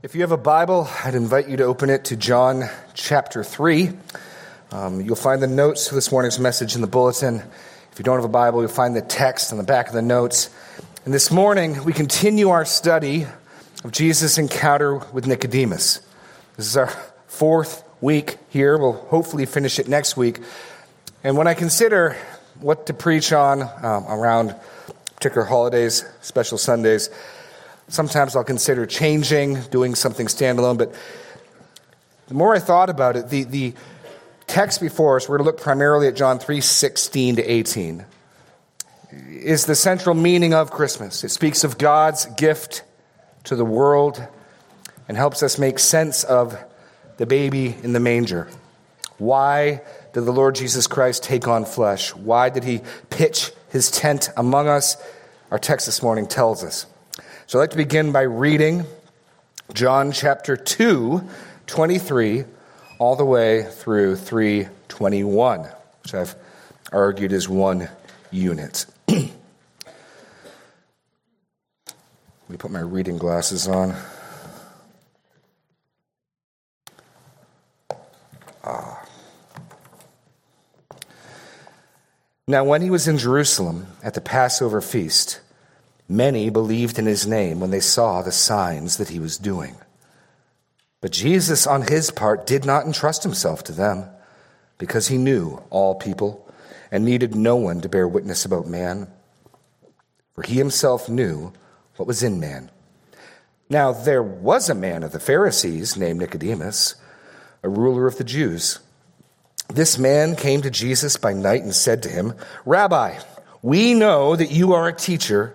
If you have a Bible, I'd invite you to open it to John chapter 3. You'll find the notes for this morning's message in the bulletin. If you don't have a Bible, you'll find the text on the back of the notes. And this morning, we continue our study of Jesus' encounter with Nicodemus. This is our fourth week here. We'll hopefully finish it next week. And when I consider what to preach on around particular holidays, special Sundays, sometimes I'll consider changing, doing something standalone, but the more I thought about it, the text before us, we're going to look primarily at John 3:16 to 18, is the central meaning of Christmas. It speaks of God's gift to the world and helps us make sense of the baby in the manger. Why did the Lord Jesus Christ take on flesh? Why did he pitch his tent among us? Our text this morning tells us. So I'd like to begin by reading John chapter 2, 23, all the way through 3:21, which I've argued is one unit. Let me put my reading glasses on. Now when he was in Jerusalem at the Passover feast, many believed in his name when they saw the signs that he was doing. But Jesus, on his part, did not entrust himself to them, because he knew all people and needed no one to bear witness about man, for he himself knew what was in man. Now there was a man of the Pharisees named Nicodemus, a ruler of the Jews. This man came to Jesus by night and said to him, "Rabbi, we know that you are a teacher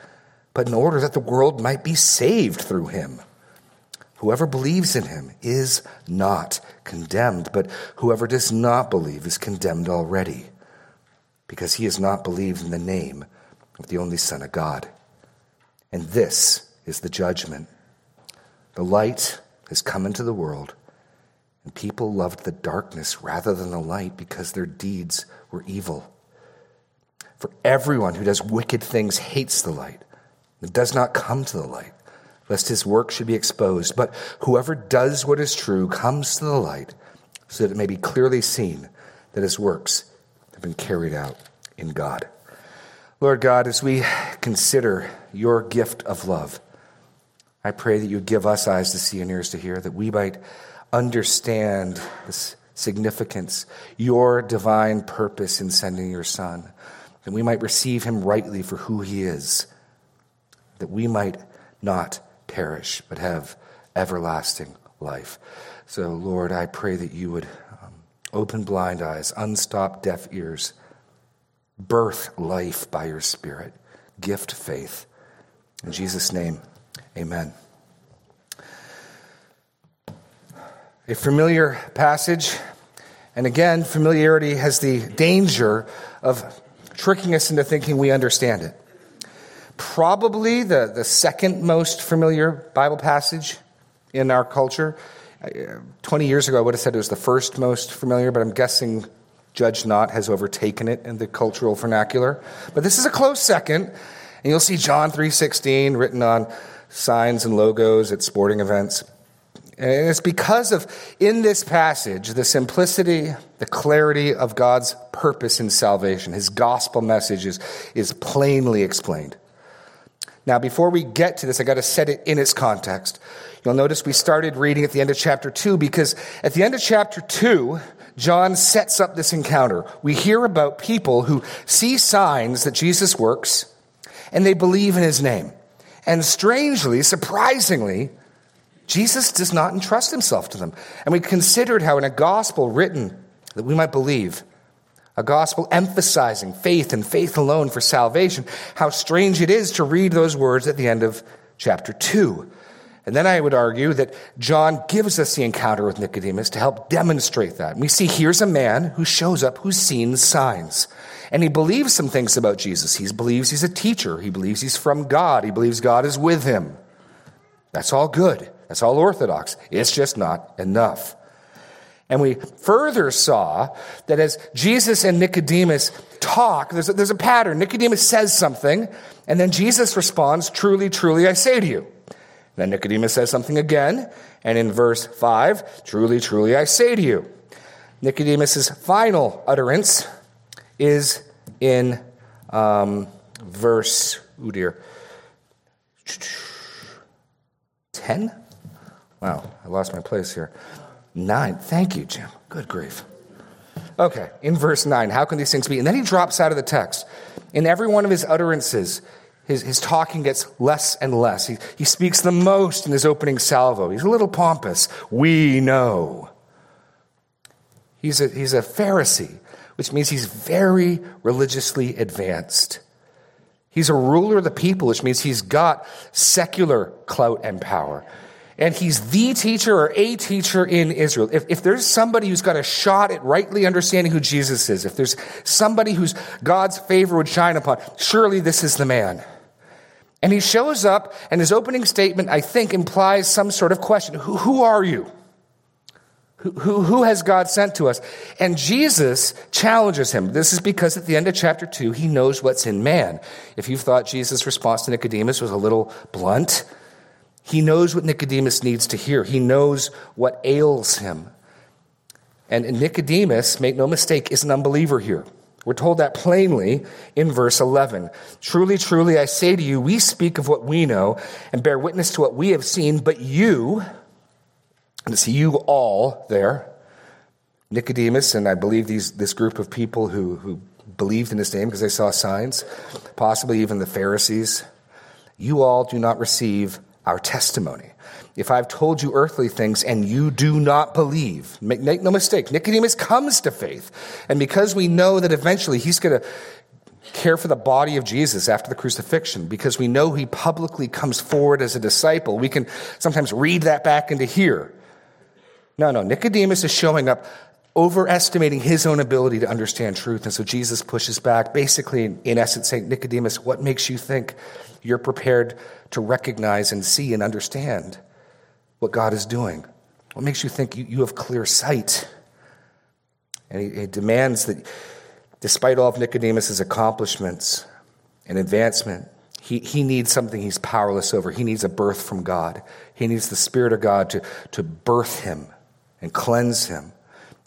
but in order that the world might be saved through him. Whoever believes in him is not condemned, but whoever does not believe is condemned already, because he has not believed in the name of the only Son of God. And this is the judgment. The light has come into the world, and people loved the darkness rather than the light because their deeds were evil. For everyone who does wicked things hates the light, and does not come to the light, lest his work should be exposed. But whoever does what is true comes to the light, so that it may be clearly seen that his works have been carried out in God." Lord God, as we consider your gift of love, I pray that you give us eyes to see and ears to hear, that we might understand the significance, your divine purpose in sending your Son, that we might receive him rightly for who he is, that we might not perish, but have everlasting life. So, Lord, I pray that you would open blind eyes, unstop deaf ears, birth life by your Spirit, gift faith. In Jesus' name, amen. A familiar passage, and again, familiarity has the danger of tricking us into thinking we understand it. Probably the second most familiar Bible passage in our culture. 20 years ago, I would have said it was the first most familiar, but I'm guessing Judge Knott has overtaken it in the cultural vernacular. But this is a close second, and you'll see John 3:16 written on signs and logos at sporting events. And it's because of, in this passage, the simplicity, the clarity of God's purpose in salvation. His gospel message is plainly explained. Now, before we get to this, I got to set it in its context. You'll notice we started reading at the end of chapter 2 because at the end of chapter 2, John sets up this encounter. We hear about people who see signs that Jesus works and they believe in his name. And strangely, surprisingly, Jesus does not entrust himself to them. And we considered how in a gospel written that we might believe, a gospel emphasizing faith and faith alone for salvation, how strange it is to read those words at the end of chapter 2. And then I would argue that John gives us the encounter with Nicodemus to help demonstrate that. And we see here's a man who shows up who's seen signs. And he believes some things about Jesus. He believes he's a teacher. He believes he's from God. He believes God is with him. That's all good. That's all orthodox. It's just not enough. And we further saw that as Jesus and Nicodemus talk, there's a pattern. Nicodemus says something, and then Jesus responds, "Truly, truly, I say to you." And then Nicodemus says something again, and in verse 5, "Truly, truly, I say to you." Nicodemus's final utterance is in verse, 10? Wow, I lost my place here. 9. Thank you, Jim. Good grief. Okay, in verse 9, how can these things be? And then he drops out of the text. In every one of his utterances, his talking gets less and less. He speaks the most in his opening salvo. He's a little pompous. We know. He's a Pharisee, which means he's very religiously advanced. He's a ruler of the people, which means he's got secular clout and power. And he's the teacher or a teacher in Israel. If there's somebody who's got a shot at rightly understanding who Jesus is, if there's somebody whose God's favor would shine upon, surely this is the man. And he shows up, and his opening statement, I think, implies some sort of question. Who are you? Who has God sent to us? And Jesus challenges him. This is because at the end of chapter 2, he knows what's in man. If you thought Jesus' response to Nicodemus was a little blunt, he knows what Nicodemus needs to hear. He knows what ails him. And Nicodemus, make no mistake, is an unbeliever here. We're told that plainly in verse 11. "Truly, truly, I say to you, we speak of what we know and bear witness to what we have seen, but you," and it's you all there, Nicodemus, and I believe this group of people who believed in his name because they saw signs, possibly even the Pharisees, "you all do not receive our testimony. If I've told you earthly things and you do not believe," make no mistake, Nicodemus comes to faith. And because we know that eventually he's going to care for the body of Jesus after the crucifixion, because we know he publicly comes forward as a disciple, we can sometimes read that back into here. No, Nicodemus is showing up overestimating his own ability to understand truth. And so Jesus pushes back, basically, in essence, saying, "Nicodemus, what makes you think you're prepared to recognize and see and understand what God is doing? What makes you think you have clear sight?" And he demands that despite all of Nicodemus's accomplishments and advancement, he needs something he's powerless over. He needs a birth from God. He needs the Spirit of God to birth him and cleanse him.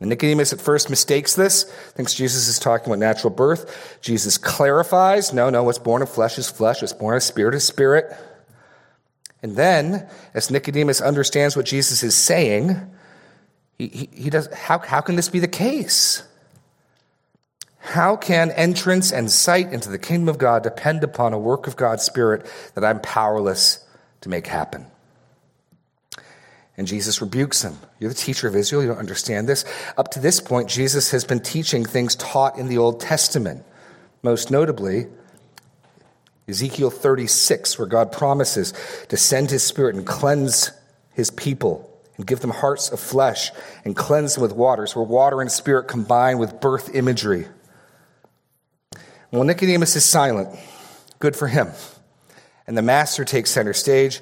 And Nicodemus at first mistakes this, thinks Jesus is talking about natural birth. Jesus clarifies, no, what's born of flesh is flesh, what's born of spirit is spirit. And then, as Nicodemus understands what Jesus is saying, he does. How can this be the case? How can entrance and sight into the kingdom of God depend upon a work of God's Spirit that I'm powerless to make happen? And Jesus rebukes him. You're the teacher of Israel. You don't understand this. Up to this point, Jesus has been teaching things taught in the Old Testament, most notably Ezekiel 36, where God promises to send his Spirit and cleanse his people and give them hearts of flesh and cleanse them with water. So where water and spirit combine with birth imagery. Well, Nicodemus is silent. Good for him. And the master takes center stage.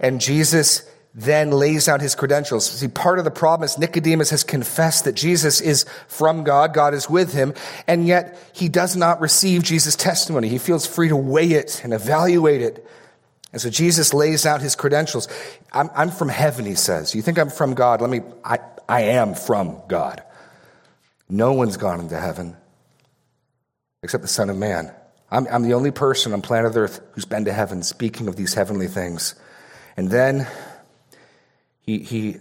And Jesus then lays out his credentials. See, part of the problem is Nicodemus has confessed that Jesus is from God, God is with him, and yet he does not receive Jesus' testimony. He feels free to weigh it and evaluate it. And so Jesus lays out his credentials. I'm from heaven, he says. You think I'm from God? I am from God. No one's gone into heaven except the Son of Man. I'm the only person on planet Earth who's been to heaven, speaking of these heavenly things. And then he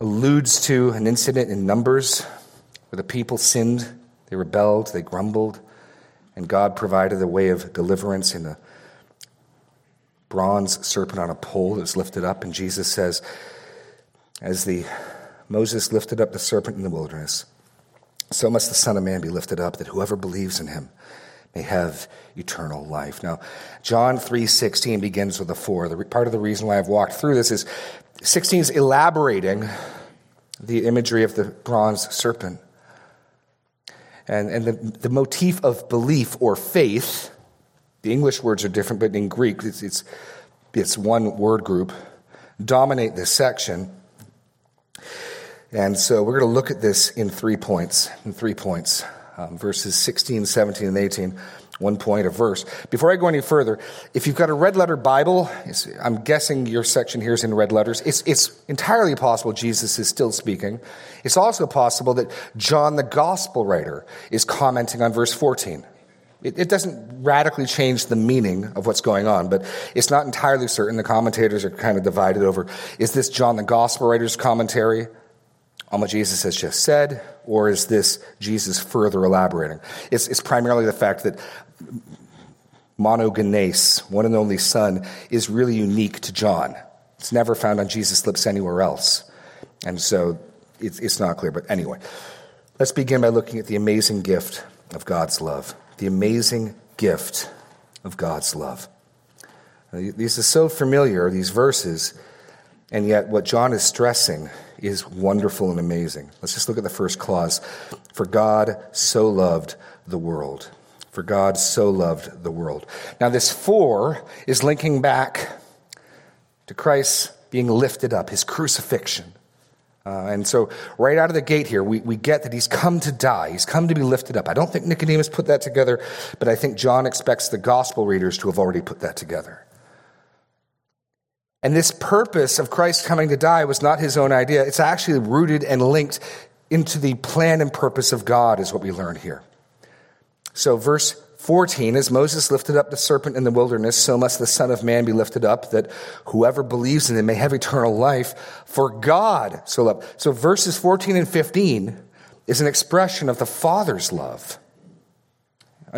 alludes to an incident in Numbers where the people sinned, they rebelled, they grumbled, and God provided a way of deliverance in a bronze serpent on a pole that was lifted up. And Jesus says, as Moses lifted up the serpent in the wilderness, so must the Son of Man be lifted up, that whoever believes in him may have eternal life. Now, John 3:16 begins with a 4. Part of the reason why I've walked through this is 16 is elaborating the imagery of the bronze serpent. And the motif of belief or faith, the English words are different, but in Greek it's one word group, dominate this section. And so we're going to look at this in 3 points, verses 16, 17, and 18, 1 point a verse. Before I go any further, if you've got a red letter Bible, I'm guessing your section here is in red letters. It's entirely possible Jesus is still speaking. It's also possible that John, the gospel writer, is commenting on verse 14. It doesn't radically change the meaning of what's going on, but it's not entirely certain. The commentators are kind of divided over, is this John, the gospel writer's commentary on what Jesus has just said, or is this Jesus further elaborating? It's primarily the fact that monogenes, one and only son, is really unique to John. It's never found on Jesus' lips anywhere else. And so it's not clear. But anyway, let's begin by looking at the amazing gift of God's love. The amazing gift of God's love. These are so familiar, these verses, and yet what John is stressing is wonderful and amazing. Let's just look at the first clause. For God so loved the world. For God so loved the world. Now this 4 is linking back to Christ being lifted up, his crucifixion. And so right out of the gate here, we get that he's come to die. He's come to be lifted up. I don't think Nicodemus put that together, but I think John expects the gospel readers to have already put that together. And this purpose of Christ coming to die was not his own idea. It's actually rooted and linked into the plan and purpose of God, is what we learn here. So verse 14, as Moses lifted up the serpent in the wilderness, so must the Son of Man be lifted up, that whoever believes in him may have eternal life. For God so loved. So verses 14 and 15 is an expression of the Father's love.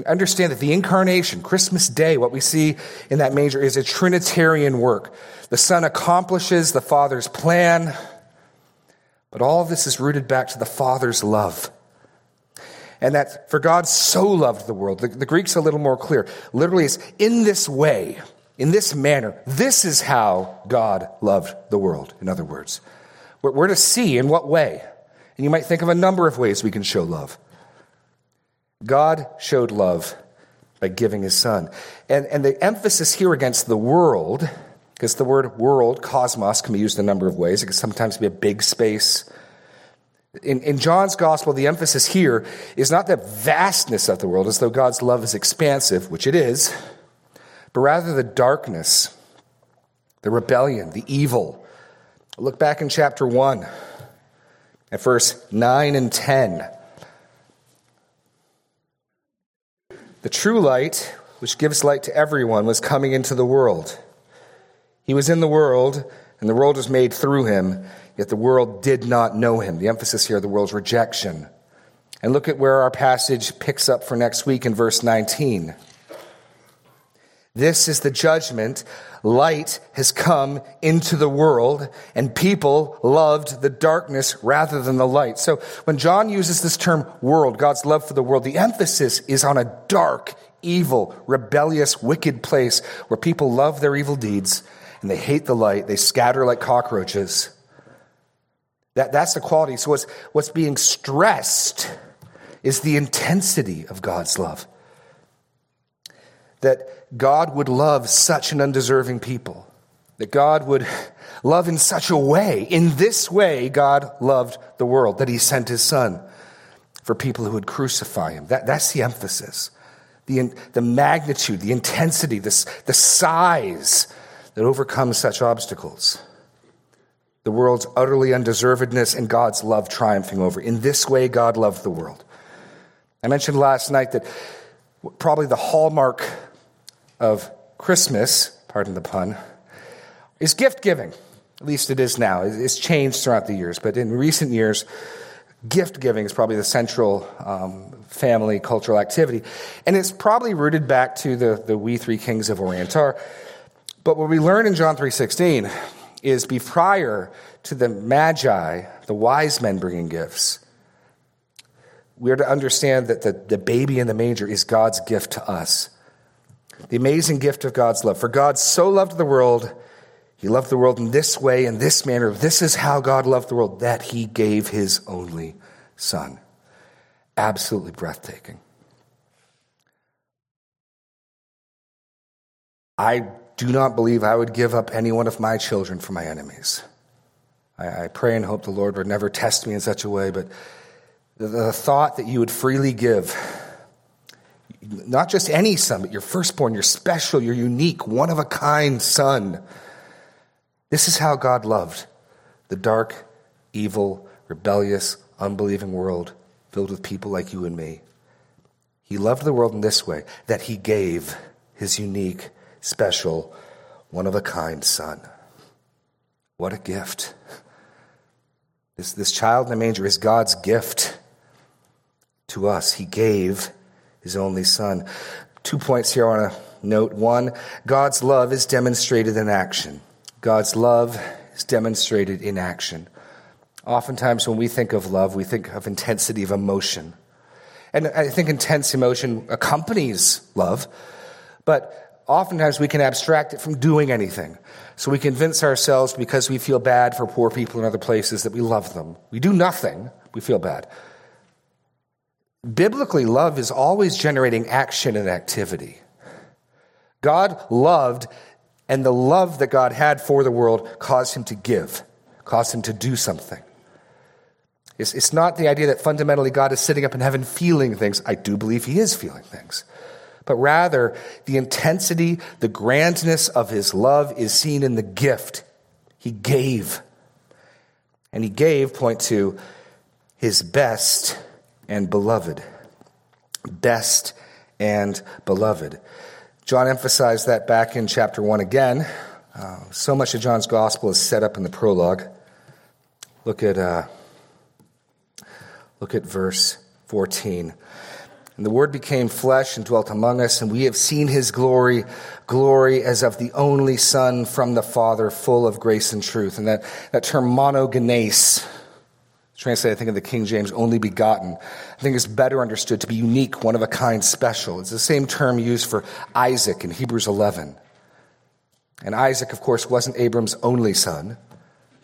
Understand that the incarnation, Christmas Day, what we see in that manger is a Trinitarian work. The Son accomplishes the Father's plan, but all of this is rooted back to the Father's love. And that for God so loved the world. The Greek's a little more clear. Literally, it's in this way, in this manner, this is how God loved the world, in other words. We're to see in what way. And you might think of a number of ways we can show love. God showed love by giving his Son. And the emphasis here against the world, because the word world, cosmos, can be used in a number of ways. It can sometimes be a big space. In John's gospel, the emphasis here is not the vastness of the world, as though God's love is expansive, which it is, but rather the darkness, the rebellion, the evil. Look back in chapter 1 at verse 9 and 10. The true light, which gives light to everyone, was coming into the world. He was in the world, and the world was made through him, yet the world did not know him. The emphasis here, the world's rejection. And look at where our passage picks up for next week in verse 19. This is the judgment. Light has come into the world, and people loved the darkness rather than the light. So when John uses this term world, God's love for the world, the emphasis is on a dark, evil, rebellious, wicked place where people love their evil deeds and they hate the light. They scatter like cockroaches. That's the quality. So what's being stressed is the intensity of God's love. That God would love such an undeserving people. That God would love in such a way. In this way, God loved the world, that he sent his son for people who would crucify him. That's the emphasis. The magnitude, the intensity, the size that overcomes such obstacles. The world's utterly undeservedness and God's love triumphing over. In this way, God loved the world. I mentioned last night that probably the hallmark of Christmas, pardon the pun, is gift giving. At least it is now. It's changed throughout the years. But in recent years, gift giving is probably the central family cultural activity. And it's probably rooted back to the We Three Kings of Orient are. But what we learn in John 3:16 is be prior to the Magi, the wise men bringing gifts, we're to understand that the baby in the manger is God's gift to us. The amazing gift of God's love. For God so loved the world, he loved the world in this way, in this manner. This is how God loved the world, that he gave his only son. Absolutely breathtaking. I do not believe I would give up any one of my children for my enemies. I pray and hope the Lord would never test me in such a way, but the thought that you would freely give, not just any son, but your firstborn, your special, your unique, one-of-a-kind son. This is how God loved the dark, evil, rebellious, unbelieving world filled with people like you and me. He loved the world in this way, that he gave his unique, special, one-of-a-kind son. What a gift. This child in the manger is God's gift to us. He gave his only son. 2 points here I want to note. One, God's love is demonstrated in action. God's love is demonstrated in action. Oftentimes when we think of love, we think of intensity of emotion. And I think intense emotion accompanies love, but oftentimes we can abstract it from doing anything. So we convince ourselves because we feel bad for poor people in other places that we love them. We do nothing, we feel bad. Biblically, love is always generating action and activity. God loved, and the love that God had for the world caused him to give, caused him to do something. It's not the idea that fundamentally God is sitting up in heaven feeling things. I do believe he is feeling things. But rather, the intensity, the grandness of his love is seen in the gift. He gave. And he gave, point two, his best and beloved. Best and beloved. John emphasized that back in chapter 1 again. So much of John's gospel is set up in the prologue. Look at verse 14. And the Word became flesh and dwelt among us, and we have seen his glory, glory as of the only Son from the Father, full of grace and truth. And that term monogenes, translated, I think, in the King James, only begotten, I think is better understood to be unique, one of a kind, special. It's the same term used for Isaac in Hebrews 11. And Isaac, of course, wasn't Abram's only son.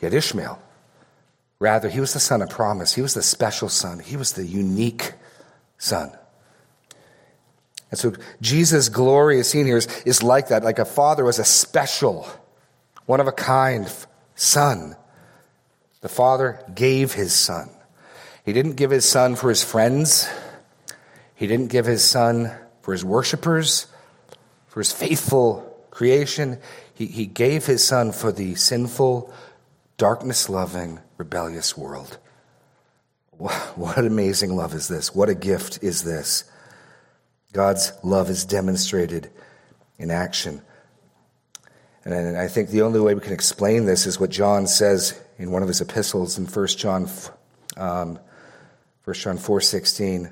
He had Ishmael. Rather, he was the son of promise. He was the special son. He was the unique son. And so Jesus' glory is seen here is like that, like a father was a special, one of a kind son. The Father gave his Son. He didn't give his Son for his friends. He didn't give his Son for his worshipers, for his faithful creation. He gave his Son for the sinful, darkness-loving, rebellious world. What amazing love is this? What a gift is this? God's love is demonstrated in action. And I think the only way we can explain this is what John says in one of his epistles in 1 John 4:16.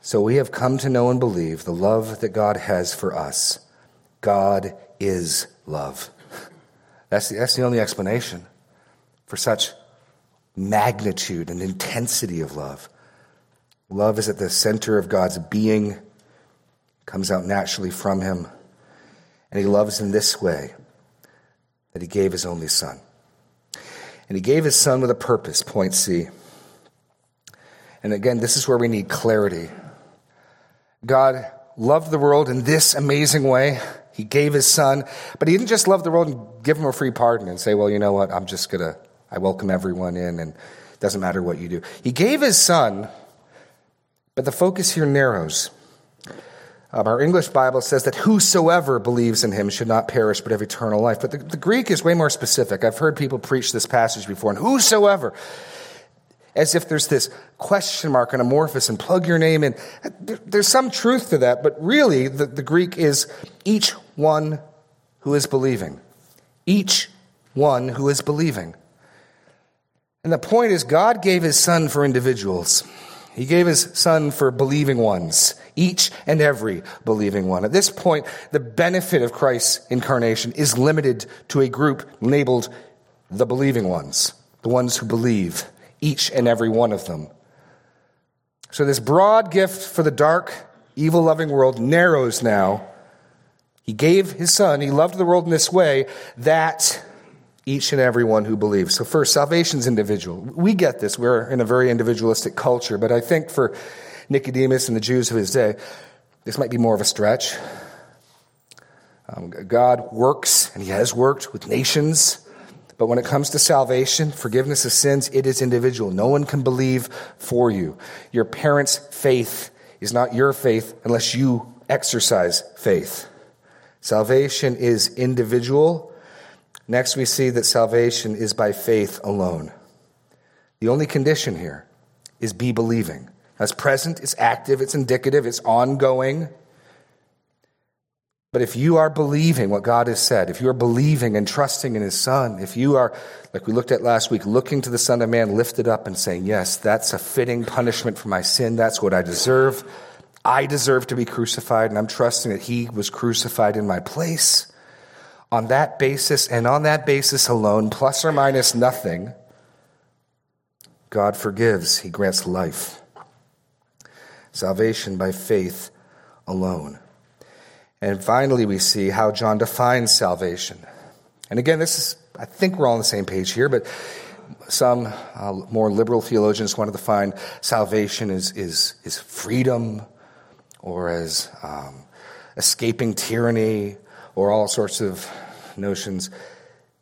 So we have come to know and believe the love that God has for us. God is love. That's the only explanation for such magnitude and intensity of love. Love is at the center of God's being. comes out naturally from him. And he loves in this way, that he gave his only son. And he gave his son with a purpose, point C. And again, this is where we need clarity. God loved the world in this amazing way. He gave his son, but he didn't just love the world and give him a free pardon and say, well, you know what, I welcome everyone in and it doesn't matter what you do. He gave his son, but the focus here narrows. Our English Bible says that whosoever believes in him should not perish but have eternal life. But the Greek is way more specific. I've heard people preach this passage before, and whosoever, as if there's this question mark on amorphous and plug your name in. There's some truth to that, but really the Greek is each one who is believing. Each one who is believing. And the point is, God gave his son for individuals. He gave his son for believing ones, each and every believing one. At this point, the benefit of Christ's incarnation is limited to a group labeled the believing ones, the ones who believe, each and every one of them. So this broad gift for the dark, evil-loving world narrows now. He gave his son, he loved the world in this way, that each and every one who believes. So first, salvation's individual. We get this. We're in a very individualistic culture, but I think for Nicodemus and the Jews of his day, this might be more of a stretch. God works, and he has worked with nations, but when it comes to salvation, forgiveness of sins, it is individual. No one can believe for you. Your parents' faith is not your faith unless you exercise faith. Salvation is individual. Next, we see that salvation is by faith alone. The only condition here is be believing. That's present, it's active, it's indicative, it's ongoing. But if you are believing what God has said, if you are believing and trusting in his son, if you are, like we looked at last week, looking to the Son of Man lifted up and saying, yes, that's a fitting punishment for my sin, that's what I deserve. I deserve to be crucified, and I'm trusting that he was crucified in my place. On that basis, and on that basis alone, plus or minus nothing, God forgives, he grants life. Salvation by faith alone. And finally, we see how John defines salvation. And again, this is, I think we're all on the same page here, but some more liberal theologians want to define salvation is freedom, or as escaping tyranny, or all sorts of notions.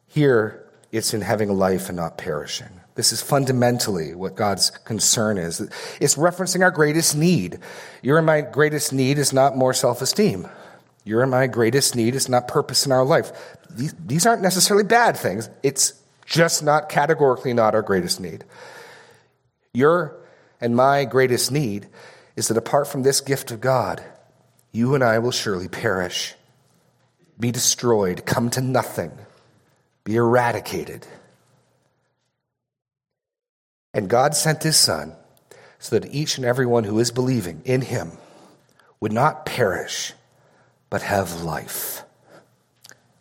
Here, it's in having life and not perishing. This is fundamentally what God's concern is. It's referencing our greatest need. Your and my greatest need is not more self-esteem. Your and my greatest need is not purpose in our life. These aren't necessarily bad things. It's just not categorically not our greatest need. Your and my greatest need is that apart from this gift of God, you and I will surely perish, be destroyed, come to nothing, be eradicated. And God sent his son so that each and every one who is believing in him would not perish, but have life,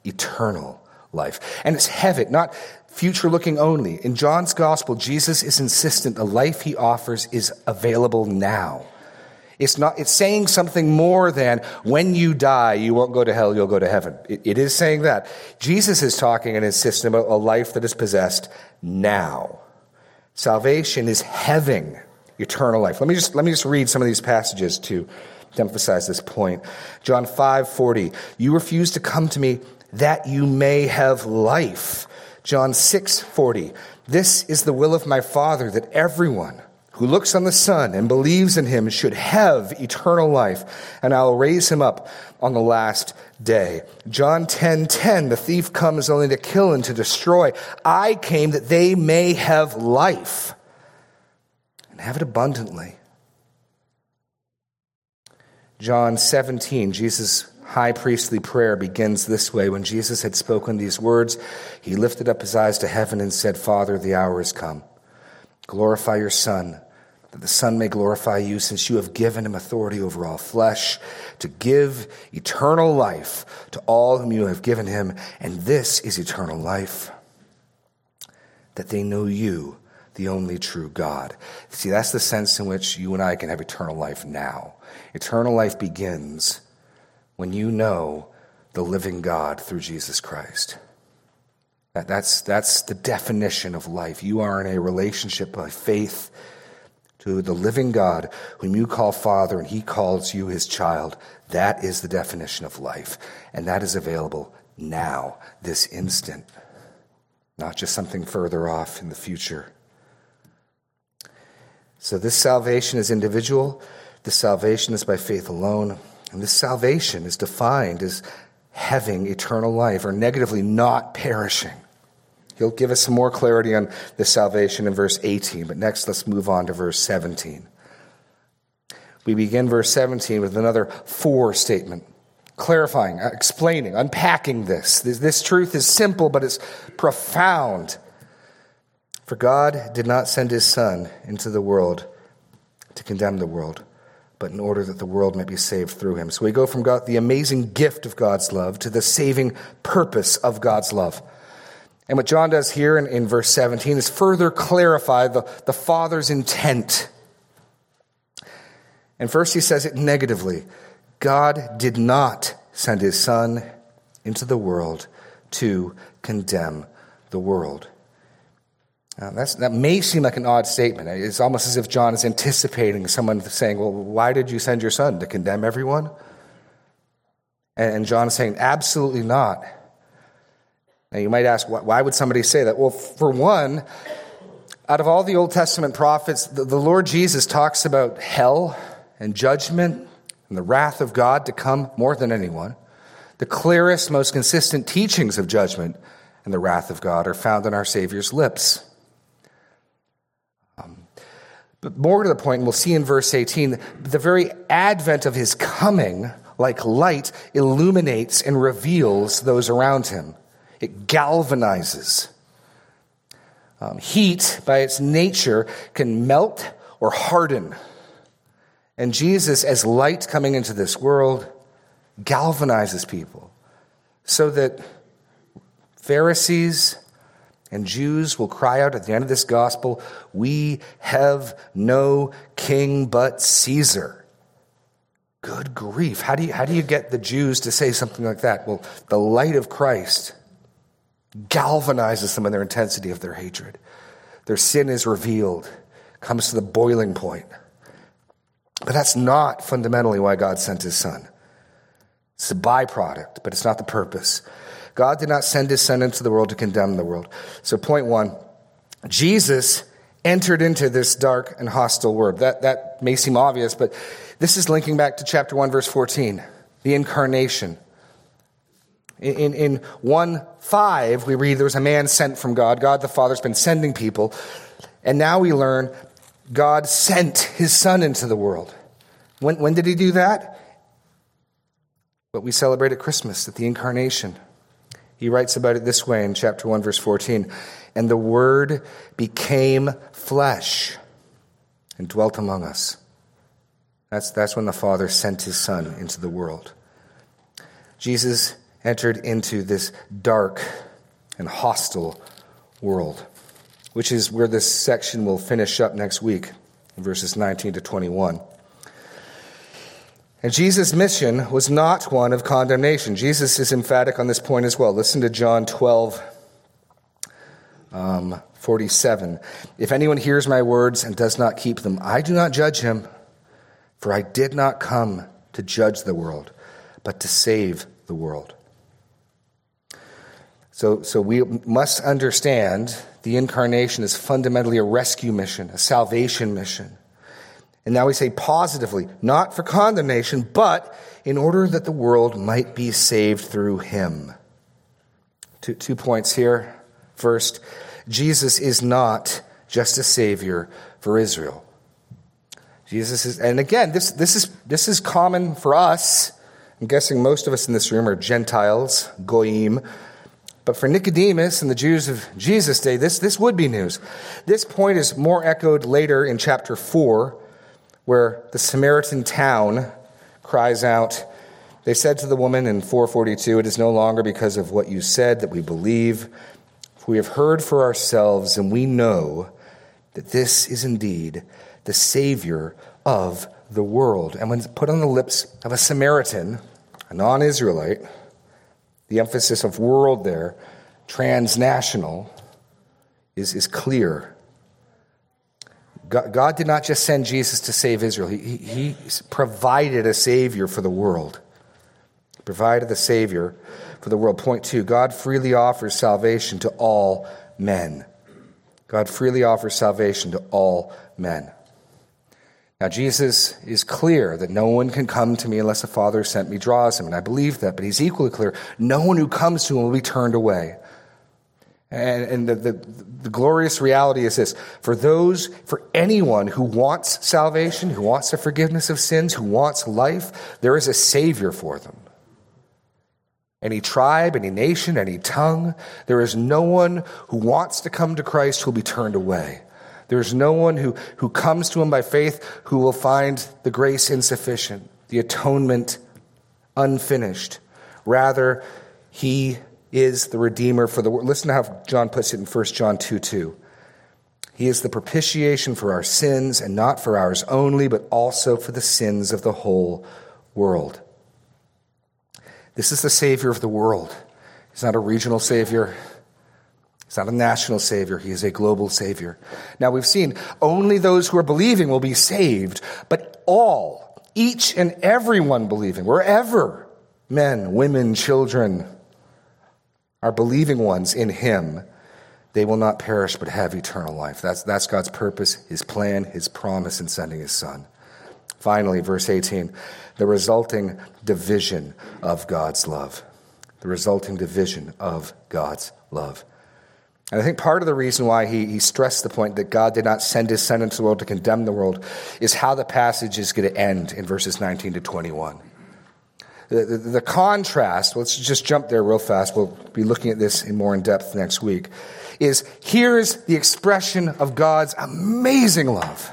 eternal life. And it's heaven, not future-looking only. In John's gospel, Jesus is insistent the life he offers is available now. It's saying something more than when you die, you won't go to hell, you'll go to heaven. It is saying that. Jesus is talking and insisting about a life that is possessed now. Salvation is having eternal life. Let me just read some of these passages to emphasize this point. John 5:40, you refuse to come to me that you may have life. John 6:40, this is the will of my Father, that everyone who looks on the Son and believes in him should have eternal life, and I will raise him up on the last day. John 10:10, the thief comes only to kill and to destroy. I came that they may have life and have it abundantly. John 17, Jesus' high priestly prayer begins this way. When Jesus had spoken these words, he lifted up his eyes to heaven and said, Father, the hour is come. Glorify your Son, that the Son may glorify you, since you have given him authority over all flesh, to give eternal life to all whom you have given him. And this is eternal life, that they know you, the only true God. See, that's the sense in which you and I can have eternal life now. Eternal life begins when you know the living God through Jesus Christ. That's the definition of life. You are in a relationship by faith to the living God, whom you call Father, and he calls you his child. That is the definition of life, and that is available now, this instant, not just something further off in the future. So this salvation is individual. This salvation is by faith alone. And this salvation is defined as having eternal life, or negatively not perishing. He'll give us some more clarity on this salvation in verse 18, but next let's move on to verse 17. We begin verse 17 with another for statement, clarifying, explaining, unpacking this. This truth is simple, but it's profound. For God did not send his Son into the world to condemn the world, but in order that the world may be saved through him. So we go from God, the amazing gift of God's love, to the saving purpose of God's love. And what John does here in verse 17 is further clarify the Father's intent. And first he says it negatively. God did not send his Son into the world to condemn the world. Now, that may seem like an odd statement. It's almost as if John is anticipating someone saying, well, why did you send your Son, to condemn everyone? And John is saying, absolutely not. Now, you might ask, why would somebody say that? Well, for one, out of all the Old Testament prophets, the Lord Jesus talks about hell and judgment and the wrath of God to come more than anyone. The clearest, most consistent teachings of judgment and the wrath of God are found on our Savior's lips. But more to the point, and we'll see in verse 18, the very advent of his coming, like light, illuminates and reveals those around him. It galvanizes. Heat, by its nature, can melt or harden. And Jesus, as light coming into this world, galvanizes people so that Pharisees and Jews will cry out at the end of this gospel, "We have no king but Caesar." Good grief. How do you get the Jews to say something like that? Well, the light of Christ galvanizes them in their intensity of their hatred. Their sin is revealed, comes to the boiling point. But that's not fundamentally why God sent his Son. It's a byproduct, but it's not the purpose. God did not send his Son into the world to condemn the world. So point one, Jesus entered into this dark and hostile world. That may seem obvious, but this is linking back to chapter 1, verse 14, the incarnation. In 1:5, we read there was a man sent from God. God the Father's been sending people. And now we learn God sent his Son into the world. When did he do that? What we celebrate at Christmas, at the incarnation. He writes about it this way in chapter 1, verse 14. And the Word became flesh and dwelt among us. That's when the Father sent his Son into the world. Jesus entered into this dark and hostile world, which is where this section will finish up next week, in verses 19 to 21. And Jesus' mission was not one of condemnation. Jesus is emphatic on this point as well. Listen to John 12, 47. If anyone hears my words and does not keep them, I do not judge him, for I did not come to judge the world, but to save the world. So we must understand the incarnation is fundamentally a rescue mission, a salvation mission. And now we say positively, not for condemnation, but in order that the world might be saved through him. Two points here. First, Jesus is not just a savior for Israel. Jesus is, and again, this is common for us. I'm guessing most of us in this room are Gentiles, goyim. But for Nicodemus and the Jews of Jesus' day, this would be news. This point is more echoed later in chapter 4, where the Samaritan town cries out, they said to the woman in 4:42, it is no longer because of what you said that we believe, for we have heard for ourselves, and we know that this is indeed the Savior of the world. And when it's put on the lips of a Samaritan, a non-Israelite, the emphasis of world there, transnational, is clear. God did not just send Jesus to save Israel. He provided a Savior for the world. Provided the Savior for the world. Point two, God freely offers salvation to all men. God freely offers salvation to all men. Now, Jesus is clear that no one can come to me unless the Father sent me draws him, and I believe that, but he's equally clear, no one who comes to him will be turned away. And the glorious reality is this, for anyone who wants salvation, who wants the forgiveness of sins, who wants life, there is a Savior for them. Any tribe, any nation, any tongue, there is no one who wants to come to Christ who will be turned away. There's no one who comes to him by faith who will find the grace insufficient, the atonement unfinished. Rather, he is the Redeemer for the world. Listen to how John puts it in 1 John 2:2. He is the propitiation for our sins, and not for ours only, but also for the sins of the whole world. This is the Savior of the world. He's not a regional Savior. He's not a national Savior. He is a global Savior. Now, we've seen only those who are believing will be saved, but all, each and everyone believing, wherever men, women, children are believing ones in him, they will not perish but have eternal life. That's God's purpose, his plan, his promise in sending his Son. Finally, verse 18, the resulting division of God's love. The resulting division of God's love. And I think part of the reason why he stressed the point that God did not send his Son into the world to condemn the world is how the passage is going to end in verses 19 to 21. The contrast, let's just jump there real fast, we'll be looking at this in more in depth next week, is here's the expression of God's amazing love.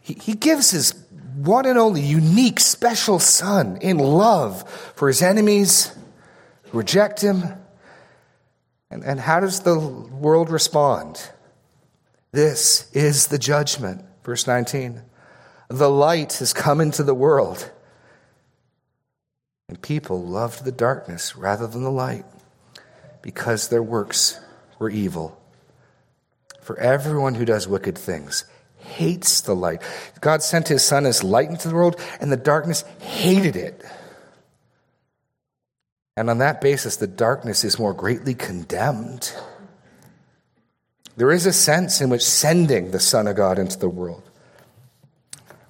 He gives his one and only unique, special Son in love for his enemies who reject him. And how does the world respond? This is the judgment. Verse 19. The light has come into the world, and people loved the darkness rather than the light, because their works were evil. For everyone who does wicked things hates the light. God sent his Son as light into the world, and the darkness hated it. And on that basis, the darkness is more greatly condemned. There is a sense in which sending the Son of God into the world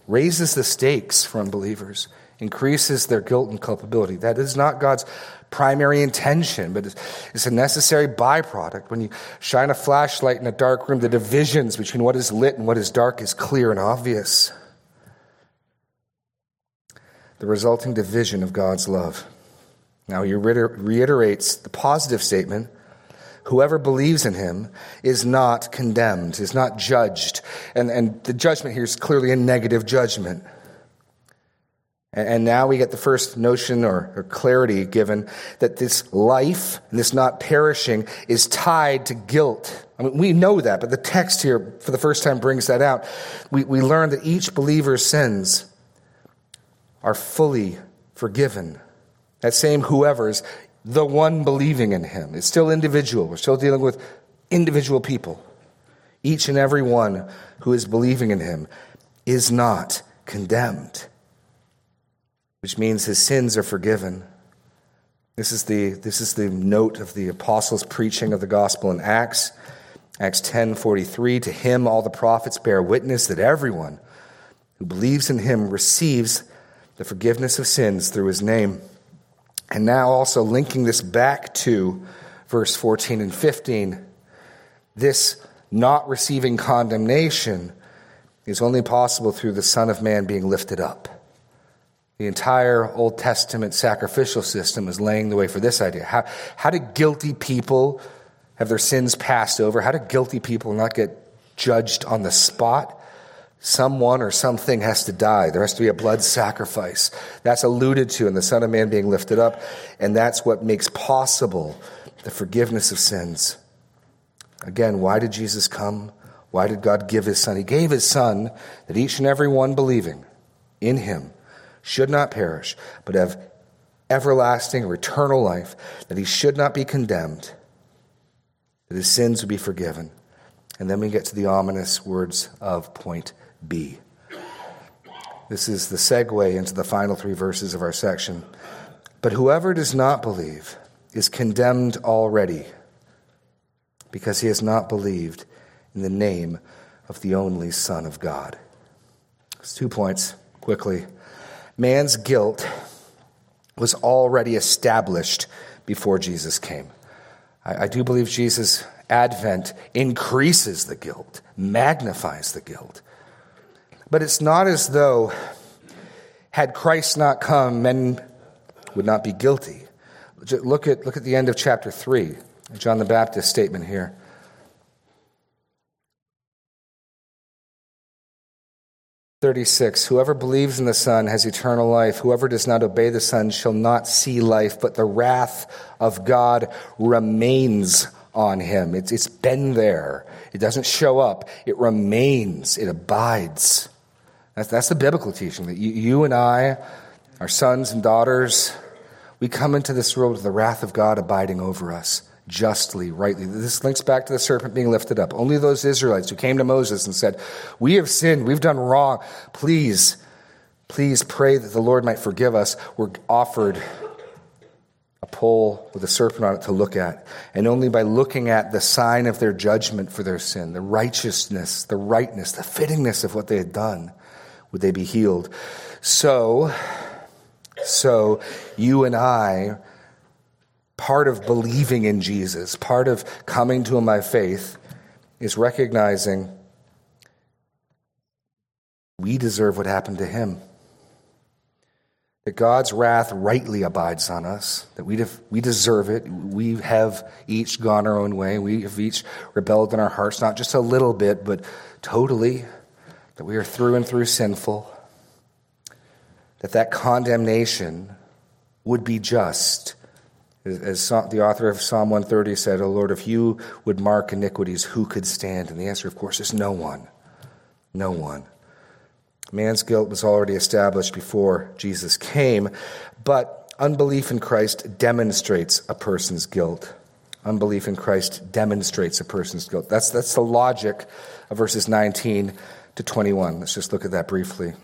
raises the stakes for unbelievers, increases their guilt and culpability. That is not God's primary intention, but it's a necessary byproduct. When you shine a flashlight in a dark room, the divisions between what is lit and what is dark is clear and obvious. The resulting division of God's love. Now he reiterates the positive statement, whoever believes in him is not condemned, is not judged. And the judgment here is clearly a negative judgment. And now we get the first notion or clarity given that this life, and this not perishing, is tied to guilt. I mean, we know that, but the text here for the first time brings that out. We learn that each believer's sins are fully forgiven. That same whoever's the one believing in him. It's still individual. We're still dealing with individual people. Each and every one who is believing in him is not condemned, which means his sins are forgiven. This is the note of the apostles' preaching of the gospel in Acts. Acts 10:43, to him all the prophets bear witness that everyone who believes in him receives the forgiveness of sins through his name. And now also linking this back to verse 14 and 15, this not receiving condemnation is only possible through the Son of Man being lifted up. The entire Old Testament sacrificial system is laying the way for this idea. How do guilty people have their sins passed over? How do guilty people not get judged on the spot? Someone or something has to die. There has to be a blood sacrifice. That's alluded to in the Son of Man being lifted up, and that's what makes possible the forgiveness of sins. Again, why did Jesus come? Why did God give his Son? He gave his Son that each and every one believing in him should not perish, but have everlasting or eternal life, that he should not be condemned, that his sins would be forgiven." And then we get to the ominous words of point B. This is the segue into the final three verses of our section. "But whoever does not believe is condemned already, because he has not believed in the name of the only Son of God." It's 2 points, quickly. Man's guilt was already established before Jesus came. I do believe Jesus' advent increases the guilt, magnifies the guilt. But it's not as though, had Christ not come, men would not be guilty. Look at the end of chapter 3, John the Baptist's statement here. Verse 36, "Whoever believes in the Son has eternal life. Whoever does not obey the Son shall not see life, but the wrath of God remains on him." It's been there. It doesn't show up. It remains. It abides. That's the biblical teaching, that you and I, our sons and daughters, we come into this world with the wrath of God abiding over us, justly, rightly. This links back to the serpent being lifted up. Only those Israelites who came to Moses and said, "We have sinned, we've done wrong. Please pray that the Lord might forgive us," were offered a pole with a serpent on it to look at. And only by looking at the sign of their judgment for their sin, the righteousness, the rightness, the fittingness of what they had done, would they be healed. So you and I, part of believing in Jesus, part of coming to him by faith, is recognizing we deserve what happened to him. That God's wrath rightly abides on us, that we deserve it. We have each gone our own way. We have each rebelled in our hearts, not just a little bit, but totally, that we are through and through sinful. That condemnation would be just. As the author of Psalm 130 said, "O Lord, if you would mark iniquities, who could stand?" And the answer, of course, is no one. No one. Man's guilt was already established before Jesus came, but unbelief in Christ demonstrates a person's guilt. Unbelief in Christ demonstrates a person's guilt. That's the logic of verses 19 to 21. Let's just look at that briefly.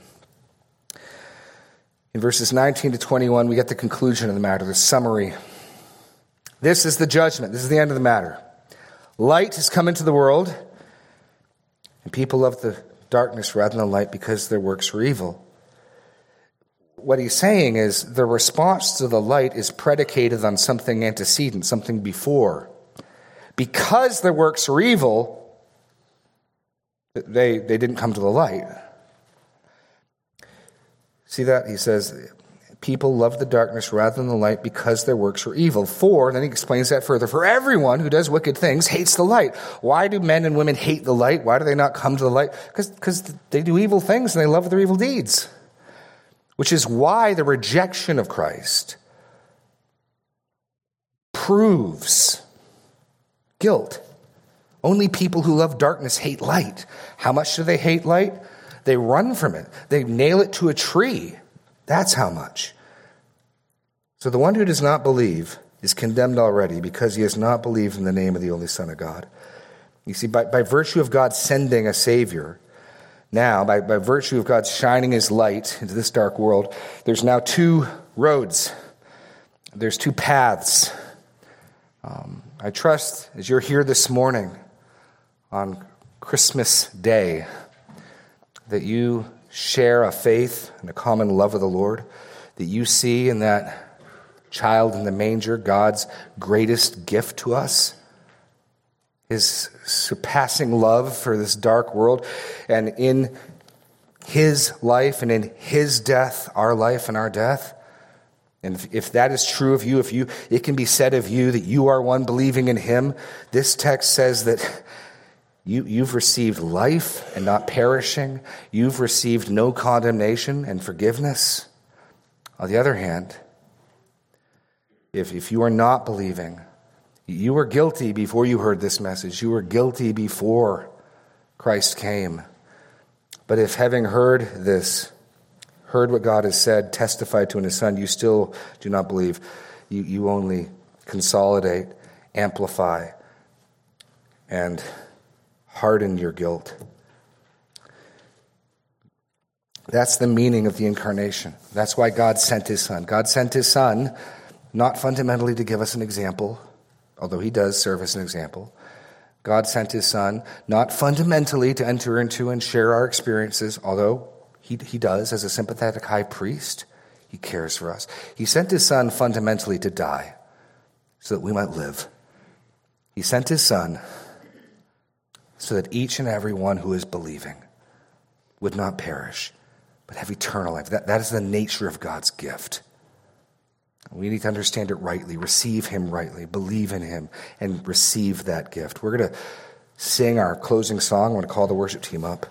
In verses 19 to 21, we get the conclusion of the matter, the summary. This is the judgment. This is the end of the matter. Light has come into the world, and people love the darkness rather than the light because their works were evil. What he's saying is the response to the light is predicated on something antecedent, something before. Because their works were evil, they didn't come to the light. See that? He says, people loved the darkness rather than the light because their works were evil. Then he explains that further. For everyone who does wicked things hates the light. Why do men and women hate the light? Why do they not come to the light? Because they do evil things and they love their evil deeds. Which is why the rejection of Christ proves guilt. Only people who love darkness hate light. How much do they hate light? They run from it. They nail it to a tree. That's how much. So the one who does not believe is condemned already because he has not believed in the name of the only Son of God. You see, by virtue of God sending a Savior, now, by virtue of God shining his light into this dark world, there's now 2 roads. There's 2 paths. I trust as you're here this morning on Christmas Day, that you share a faith and a common love of the Lord, that you see in that child in the manger God's greatest gift to us, his surpassing love for this dark world, and in his life and in his death, our life and our death. And if that is true of you, it can be said of you that you are one believing in him. This text says that You've received life and not perishing. You've received no condemnation and forgiveness. On the other hand, if you are not believing, you were guilty before you heard this message. You were guilty before Christ came. But if having heard this, heard what God has said, testified to in his Son, you still do not believe. You only consolidate, amplify, and harden your guilt. That's the meaning of the incarnation. That's why God sent his Son. God sent his Son not fundamentally to give us an example, although he does serve as an example. God sent his Son not fundamentally to enter into and share our experiences, although he does as a sympathetic high priest. He cares for us. He sent his Son fundamentally to die so that we might live. He sent his Son so that each and every one who is believing would not perish, but have eternal life. That is the nature of God's gift. We need to understand it rightly, receive him rightly, believe in him, and receive that gift. We're going to sing our closing song. I'm going to call the worship team up,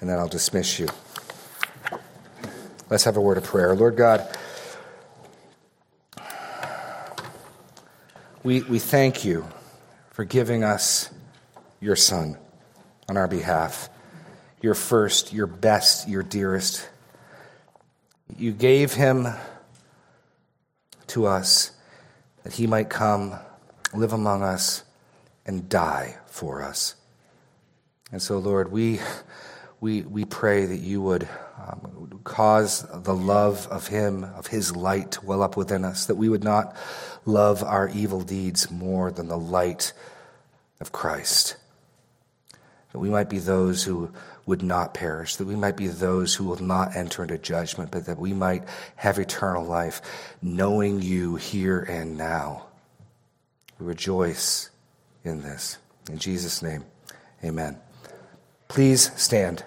and then I'll dismiss you. Let's have a word of prayer. Lord God, we thank you for giving us your Son on our behalf, your first, your best, your dearest. You gave him to us that he might come, live among us, and die for us. And so, Lord, we pray that you would cause the love of him, of his light, to well up within us, that we would not love our evil deeds more than the light of Christ, that we might be those who would not perish, that we might be those who will not enter into judgment, but that we might have eternal life, knowing you here and now. We rejoice in this. In Jesus' name, amen. Please stand.